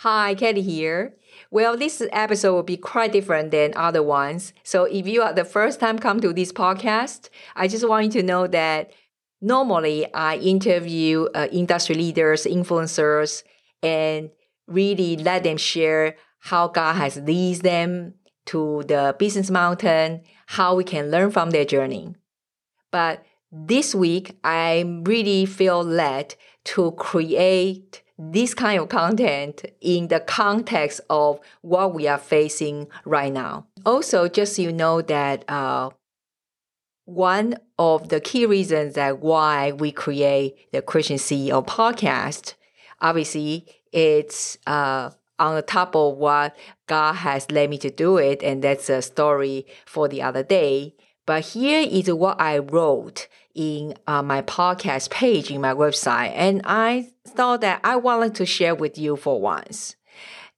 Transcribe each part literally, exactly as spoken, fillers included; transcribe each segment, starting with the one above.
Hi, Katie here. Well, this episode will be quite different than other ones. So if you are the first time come to this podcast, I just want you to know that normally I interview uh, industry leaders, influencers, and really let them share how God has led them to the business mountain, how we can learn from their journey. But this week, I really feel led to create this kind of content in the context of what we are facing right now. Also, just so you know that uh, one of the key reasons that why we create the Christian C E O podcast, obviously, it's uh, on the top of what God has led me to do it, and that's a story for the other day. But here is what I wrote in uh, my podcast page in my website, and I thought that I wanted to share with you for once.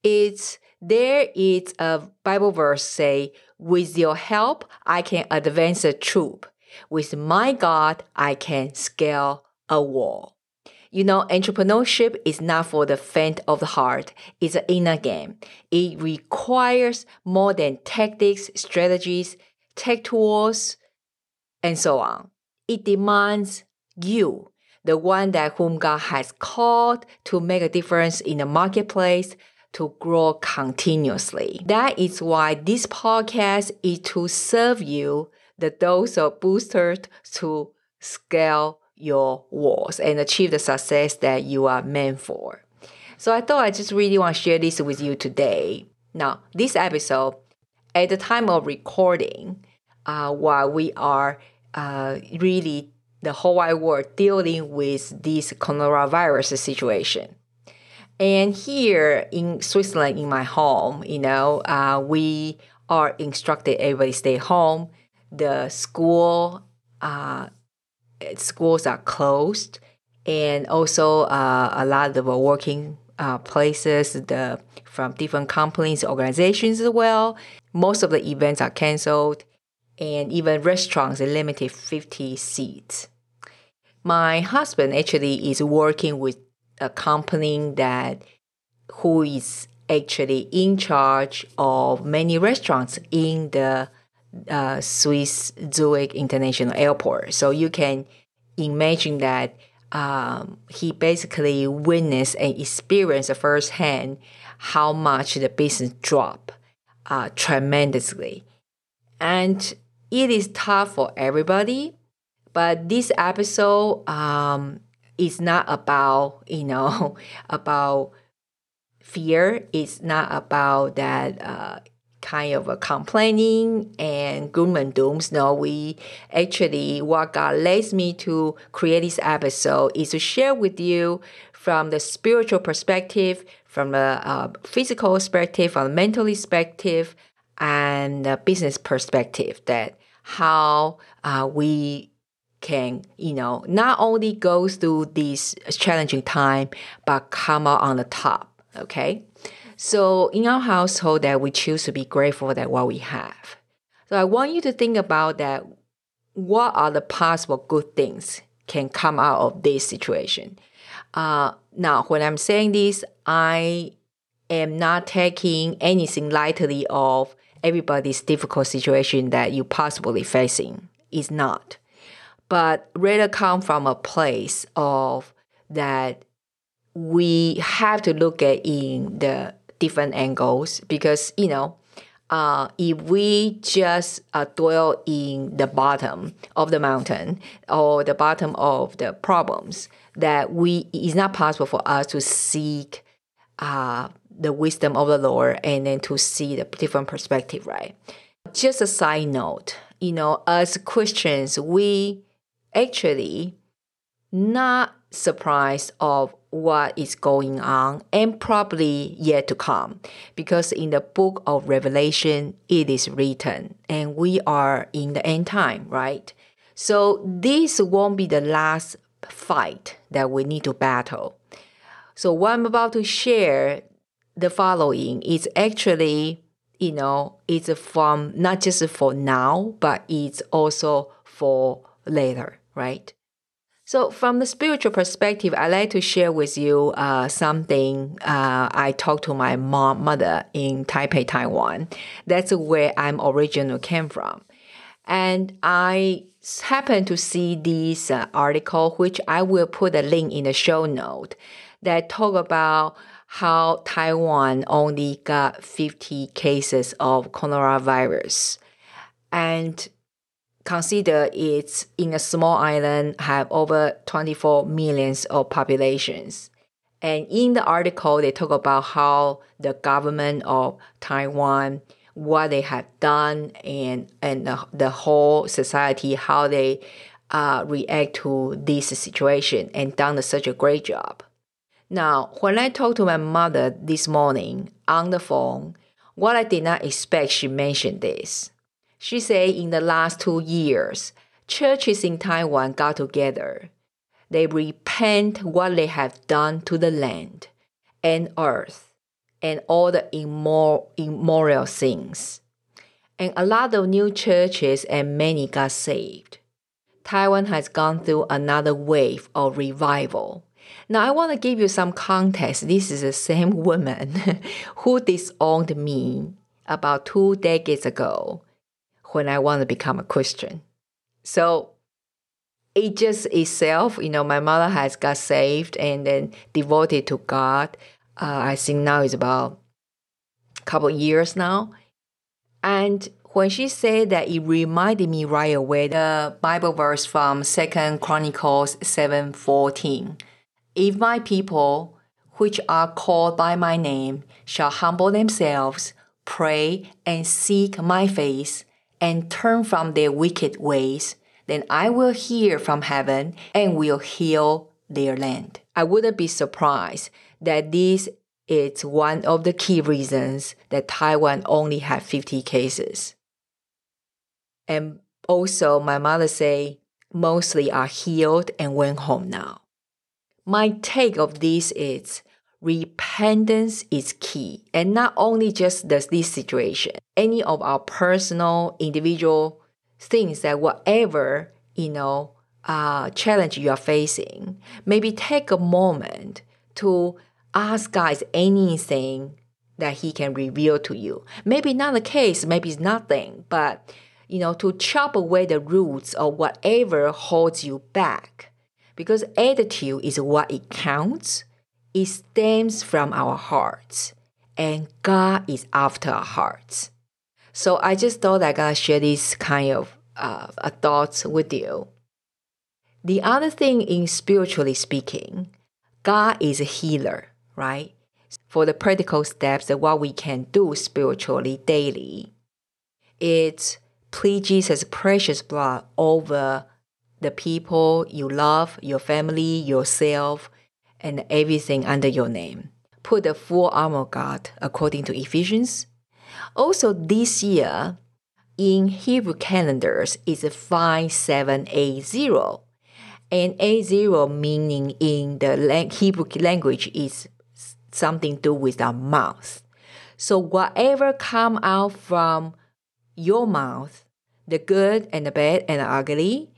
It's there is a Bible verse say, "With your help, I can advance a troop. With my God, I can scale a wall." You know, entrepreneurship is not for the faint of the heart. It's an inner game. It requires more than tactics, strategies, tech tools, and so on. It demands you, the one that whom God has called to make a difference in the marketplace, to grow continuously. That is why this podcast is to serve you the dose of boosters to scale your walls and achieve the success that you are meant for. So I thought I just really want to share this with you today. Now, this episode, at the time of recording, uh, while we are uh, really the whole wide world dealing with this coronavirus situation. And here in Switzerland, in my home, you know, uh, we are instructed everybody stay home. The school, uh, schools are closed. And also uh, a lot of the working uh, places the from different companies, organizations as well. Most of the events are canceled, and even restaurants are limited fifty seats. My husband actually is working with a company that who is actually in charge of many restaurants in the uh, Swiss Zurich International Airport. So you can imagine that um, he basically witnessed and experienced firsthand how much the business dropped. Uh, tremendously. And it is tough for everybody, but this episode um, is not about, you know, about fear. It's not about that uh, kind of a complaining and gloom and dooms. No, we actually, what God leads me to create this episode is to share with you from the spiritual perspective, from a uh, physical perspective, from a mental perspective, and a business perspective, that how uh, we can, you know, not only go through this challenging time, but come out on the top, okay? So in our household, that we choose to be grateful that what we have. So I want you to think about that, what are the possible good things can come out of this situation? Uh, now, when I'm saying this, I am not taking anything lightly of everybody's difficult situation that you're possibly facing. It's not. But rather come from a place of that we have to look at in the different angles, because, you know, Uh, if we just uh, dwell in the bottom of the mountain or the bottom of the problems, that we it's not possible for us to seek uh, the wisdom of the Lord and then to see the different perspective, right? Just a side note, you know, as Christians, we actually not surprised of what is going on and probably yet to come, because in the book of Revelation, it is written, and we are in the end time, right? So this won't be the last fight that we need to battle. So what I'm about to share, the following, is actually, you know, it's from not just for now, but it's also for later, right? So from the spiritual perspective, I like to share with you uh, something uh, I talked to my mom, mother in Taipei, Taiwan. That's where I'm originally came from. And I happened to see this uh, article, which I will put a link in the show note, that talk about how Taiwan only got fifty cases of coronavirus. And consider it's in a small island, have over twenty-four million of populations. And in the article, they talk about how the government of Taiwan, what they have done, and, and the, the whole society, how they uh, react to this situation, and done such a great job. Now, when I talked to my mother this morning on the phone, what I did not expect, she mentioned this. She said in the last two years, churches in Taiwan got together. They repent what they have done to the land and earth and all the immoral, immoral things. And a lot of new churches and many got saved. Taiwan has gone through another wave of revival. Now, I want to give you some context. This is the same woman who disowned me about two decades ago, when I want to become a Christian. So it just itself, you know, my mother has got saved and then devoted to God. Uh, I think now it's about a couple of years now. And when she said that, it reminded me right away the Bible verse from Second Chronicles seven fourteen. If my people, which are called by my name, shall humble themselves, pray and seek my face, and turn from their wicked ways, then I will hear from heaven and will heal their land. I wouldn't be surprised that this is one of the key reasons that Taiwan only had fifty cases. And also, my mother say, mostly are healed and went home now. My take of this is, repentance is key, and not only just this, this situation, any of our personal, individual things, that whatever, you know, uh, challenge you are facing, maybe take a moment to ask God anything that He can reveal to you. Maybe not the case, maybe it's nothing, but, you know, to chop away the roots of whatever holds you back, because attitude is what it counts. It stems from our hearts, and God is after our hearts. So I just thought I'm going to share these kind of uh, thoughts with you. The other thing, in spiritually speaking, God is a healer, right? For the practical steps of what we can do spiritually daily, it's plead Jesus' precious blood over the people you love, your family, yourself, and everything under your name. Put the full armor of God according to Ephesians. Also this year, in Hebrew calendars, is five seven eight zero. And eighty meaning in the Hebrew language is something to do with our mouth. So whatever come out from your mouth, the good and the bad and the ugly,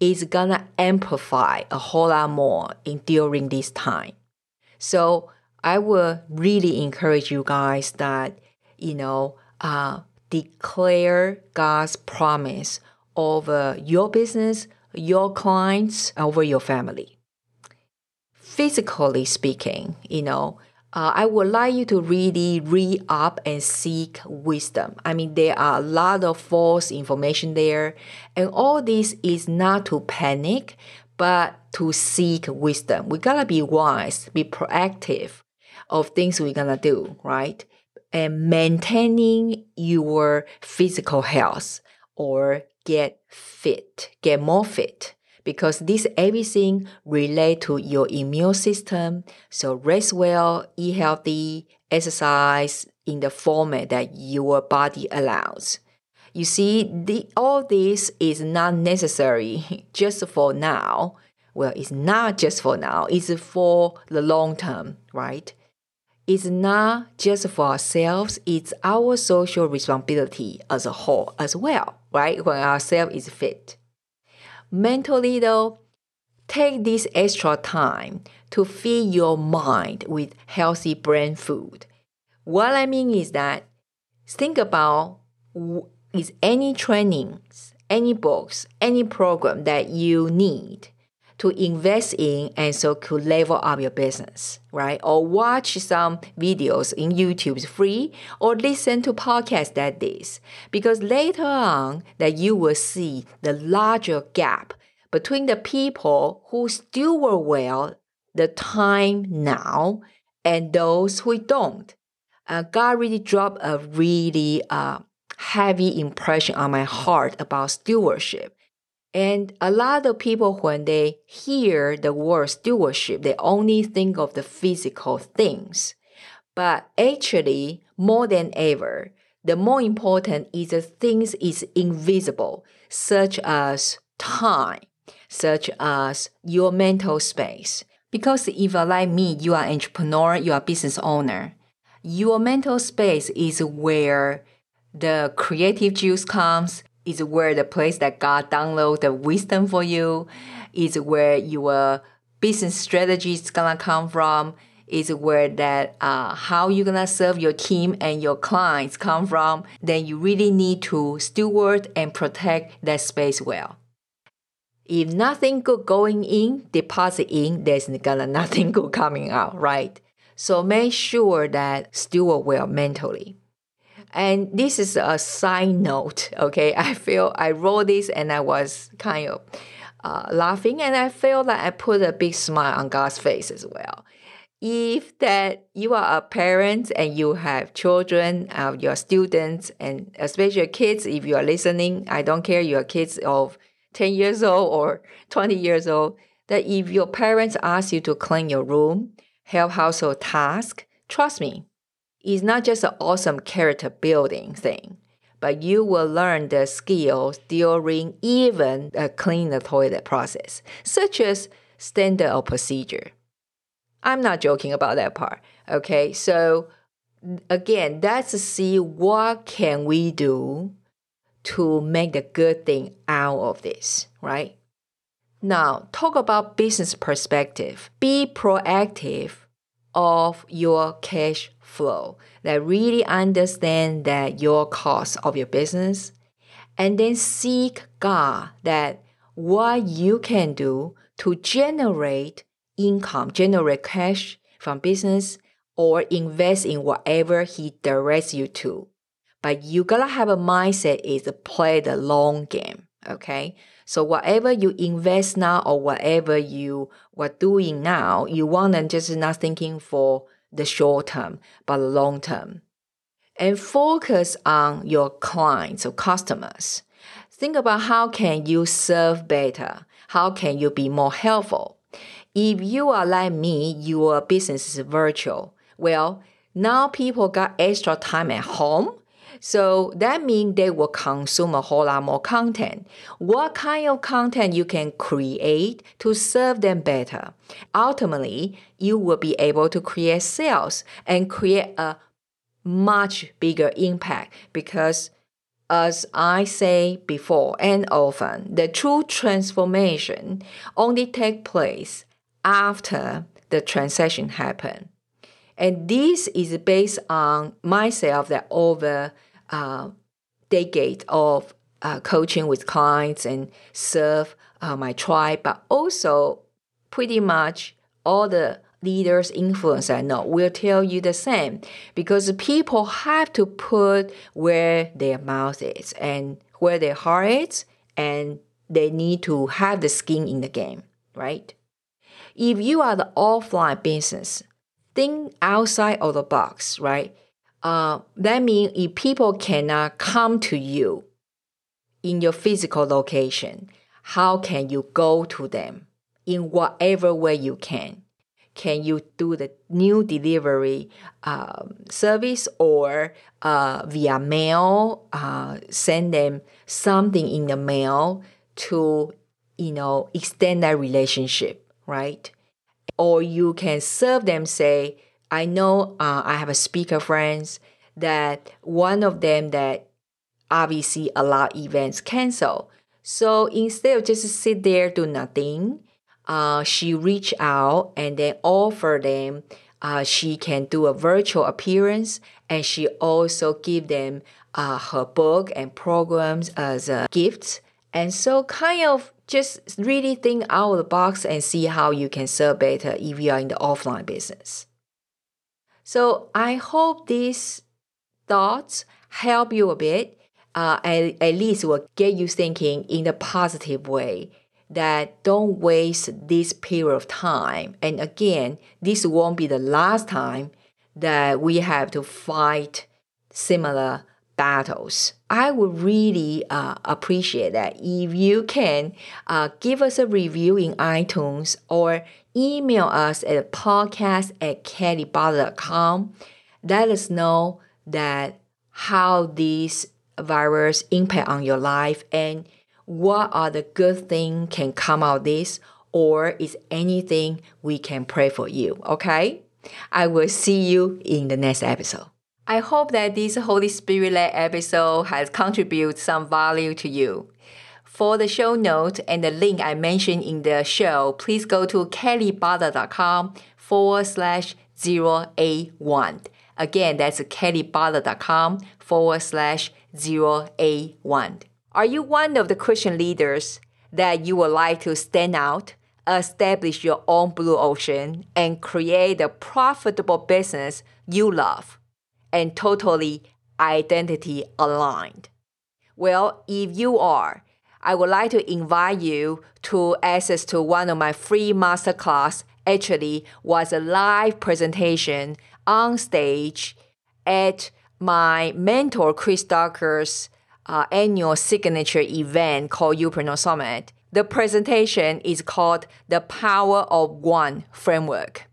is gonna amplify a whole lot more in during this time. So I will really encourage you guys that, you know, uh, declare God's promise over your business, your clients, over your family. Physically speaking, you know, uh, I would like you to really read up and seek wisdom. I mean, there are a lot of false information there. And all this is not to panic, but to seek wisdom. We gotta be wise, be proactive of things we're gonna do, right? And maintaining your physical health, or get fit, get more fit. because this everything relates to your immune system. So rest well, eat healthy, exercise in the format that your body allows. You see, the, all this is not necessary just for now. Well, it's not just for now. It's for the long term, right? It's not just for ourselves. It's our social responsibility as a whole as well, right? When ourselves is fit. Mentally, though, take this extra time to feed your mind with healthy brain food. What I mean is that think about is any trainings, any books, any program that you need to invest in and so could level up your business, right? Or watch some videos in YouTube free or listen to podcasts like this, because later on that you will see the larger gap between the people who steward well the time now and those who don't. Uh, God really dropped a really uh, heavy impression on my heart about stewardship. And a lot of people, when they hear the word stewardship, they only think of the physical things. But actually, more than ever, the more important is the things is invisible, such as time, such as your mental space. Because if like me, you are an entrepreneur, you are a business owner, your mental space is where the creative juice comes, is where the place that God downloads the wisdom for you, is where your business strategy is going to come from, is where that uh, how you're going to serve your team and your clients come from. Then you really need to steward and protect that space well. If nothing good going in, deposit in, there's going to nothing good coming out, right? So make sure that steward well mentally. And this is a side note, okay? I feel I wrote this and I was kind of uh, laughing, and I feel that I put a big smile on God's face as well. If that you are a parent and you have children, uh, your students, and especially kids, if you are listening, I don't care your kids of ten years old or twenty years old, that if your parents ask you to clean your room, help household task, trust me, it's not just an awesome character building thing, but you will learn the skills during even a clean the toilet process, such as standard of procedure. I'm not joking about that part. Okay, so again, that's to see what can we do to make the good thing out of this, right? Now, talk about business perspective. Be proactive of your cash flow, that really understand that your cost of your business, and then seek God that what you can do to generate income, generate cash from business, or invest in whatever He directs you to. But you gotta have a mindset is to play the long game. Okay, so whatever you invest now or whatever you were doing now, you want to just not thinking for the short term, but the long term. And focus on your clients or customers. Think about how can you serve better? How can you be more helpful? If you are like me, your business is virtual. Well, now people got extra time at home. So that means they will consume a whole lot more content. What kind of content you can create to serve them better? Ultimately, you will be able to create sales and create a much bigger impact, because as I say before and often, the true transformation only takes place after the transaction happens. And this is based on myself that over uh, decades of uh, coaching with clients and serve uh, my tribe, but also pretty much all the leaders, influencers I know will tell you the same, because people have to put where their mouth is and where their heart is, and they need to have the skin in the game, right? If you are the offline business, think outside of the box, right? Uh, that means if people cannot come to you in your physical location, How can you go to them in whatever way you can? Can you do the new delivery uh, service or uh, via mail, uh, send them something in the mail to, you know, extend that relationship, right? Or you can serve them, say, I know uh, I have a speaker friends that one of them that obviously a lot of events cancel. So instead of just sit there, do nothing, Uh, she reached out and then offered them, uh, she can do a virtual appearance, and she also give them uh, her book and programs as a gift. And so kind of just really think out of the box and see how you can serve better if you are in the offline business. So I hope these thoughts help you a bit, uh, and at least will get you thinking in the positive way, that don't waste this period of time. And again, this won't be the last time that we have to fight similar battles. I would really uh, appreciate that if you can uh, give us a review in iTunes or email us at podcast at katie bader dot com. Let us know that how this virus impact on your life, and what are the good things can come out of this, or is anything we can pray for you, okay? I will see you in the next episode. I hope that this Holy Spirit-led episode has contributed some value to you. For the show notes and the link I mentioned in the show, please go to katie bader dot com forward slash 081. Again, that's katie bader dot com forward slash 081. Are you one of the Christian leaders that you would like to stand out, establish your own blue ocean, and create a profitable business you love and totally identity aligned? Well, if you are, I would like to invite you to access to one of my free masterclass. Actually, was a live presentation on stage at my mentor Chris Docker's Uh, annual signature event called Youpreneur Summit. The presentation is called The Power of One Framework.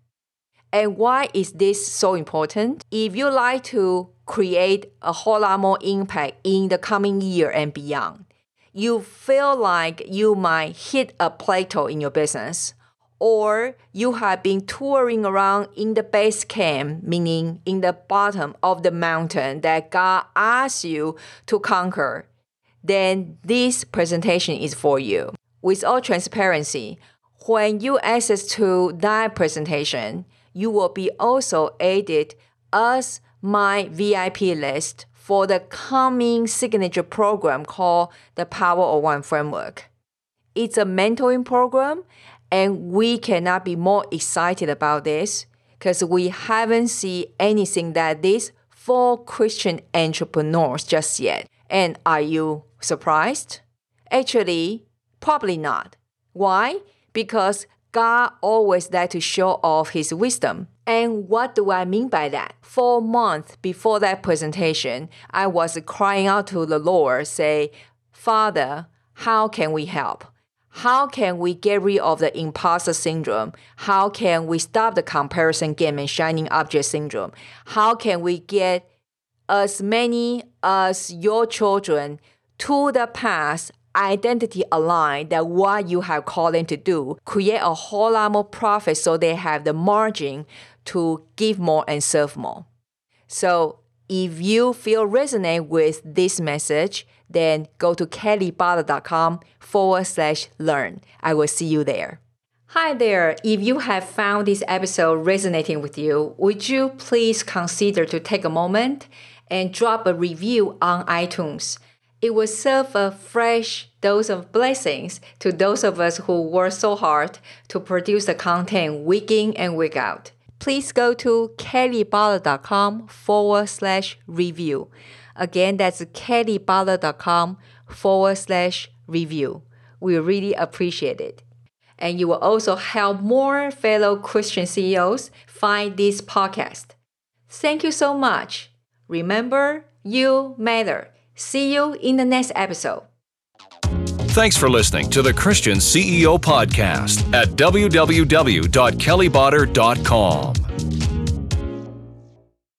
And why is this so important? If you like to create a whole lot more impact in the coming year and beyond, you feel like you might hit a plateau in your business, or you have been touring around in the base camp, meaning in the bottom of the mountain that God asks you to conquer, then this presentation is for you. With all transparency, when you access to that presentation, you will be also added as my V I P list for the coming signature program called the Power of One Framework. It's a mentoring program, and we cannot be more excited about this because we haven't seen anything like this for Christian entrepreneurs just yet. And are you surprised? Actually, probably not. Why? Because God always likes to show off His wisdom. And what do I mean by that? Four months before that presentation, I was crying out to the Lord, say, Father, how can we help? How can we get rid of the imposter syndrome? How can we stop the comparison game and shining object syndrome? How can we get as many as your children to the path, identity aligned, that what you have called them to do, create a whole lot more profit so they have the margin to give more and serve more? So if you feel resonate with this message, then go to katie bader dot com forward slash learn. I will see you there. Hi there. If you have found this episode resonating with you, would you please consider to take a moment and drop a review on iTunes? It will serve a fresh dose of blessings to those of us who work so hard to produce the content week in and week out. Please go to katie bader dot com forward slash review. Again, that's katie bader dot com forward slash review. We really appreciate it. And you will also help more fellow Christian C E Os find this podcast. Thank you so much. Remember, you matter. See you in the next episode. Thanks for listening to the Christian C E O Podcast at w w w dot kelly botter dot com.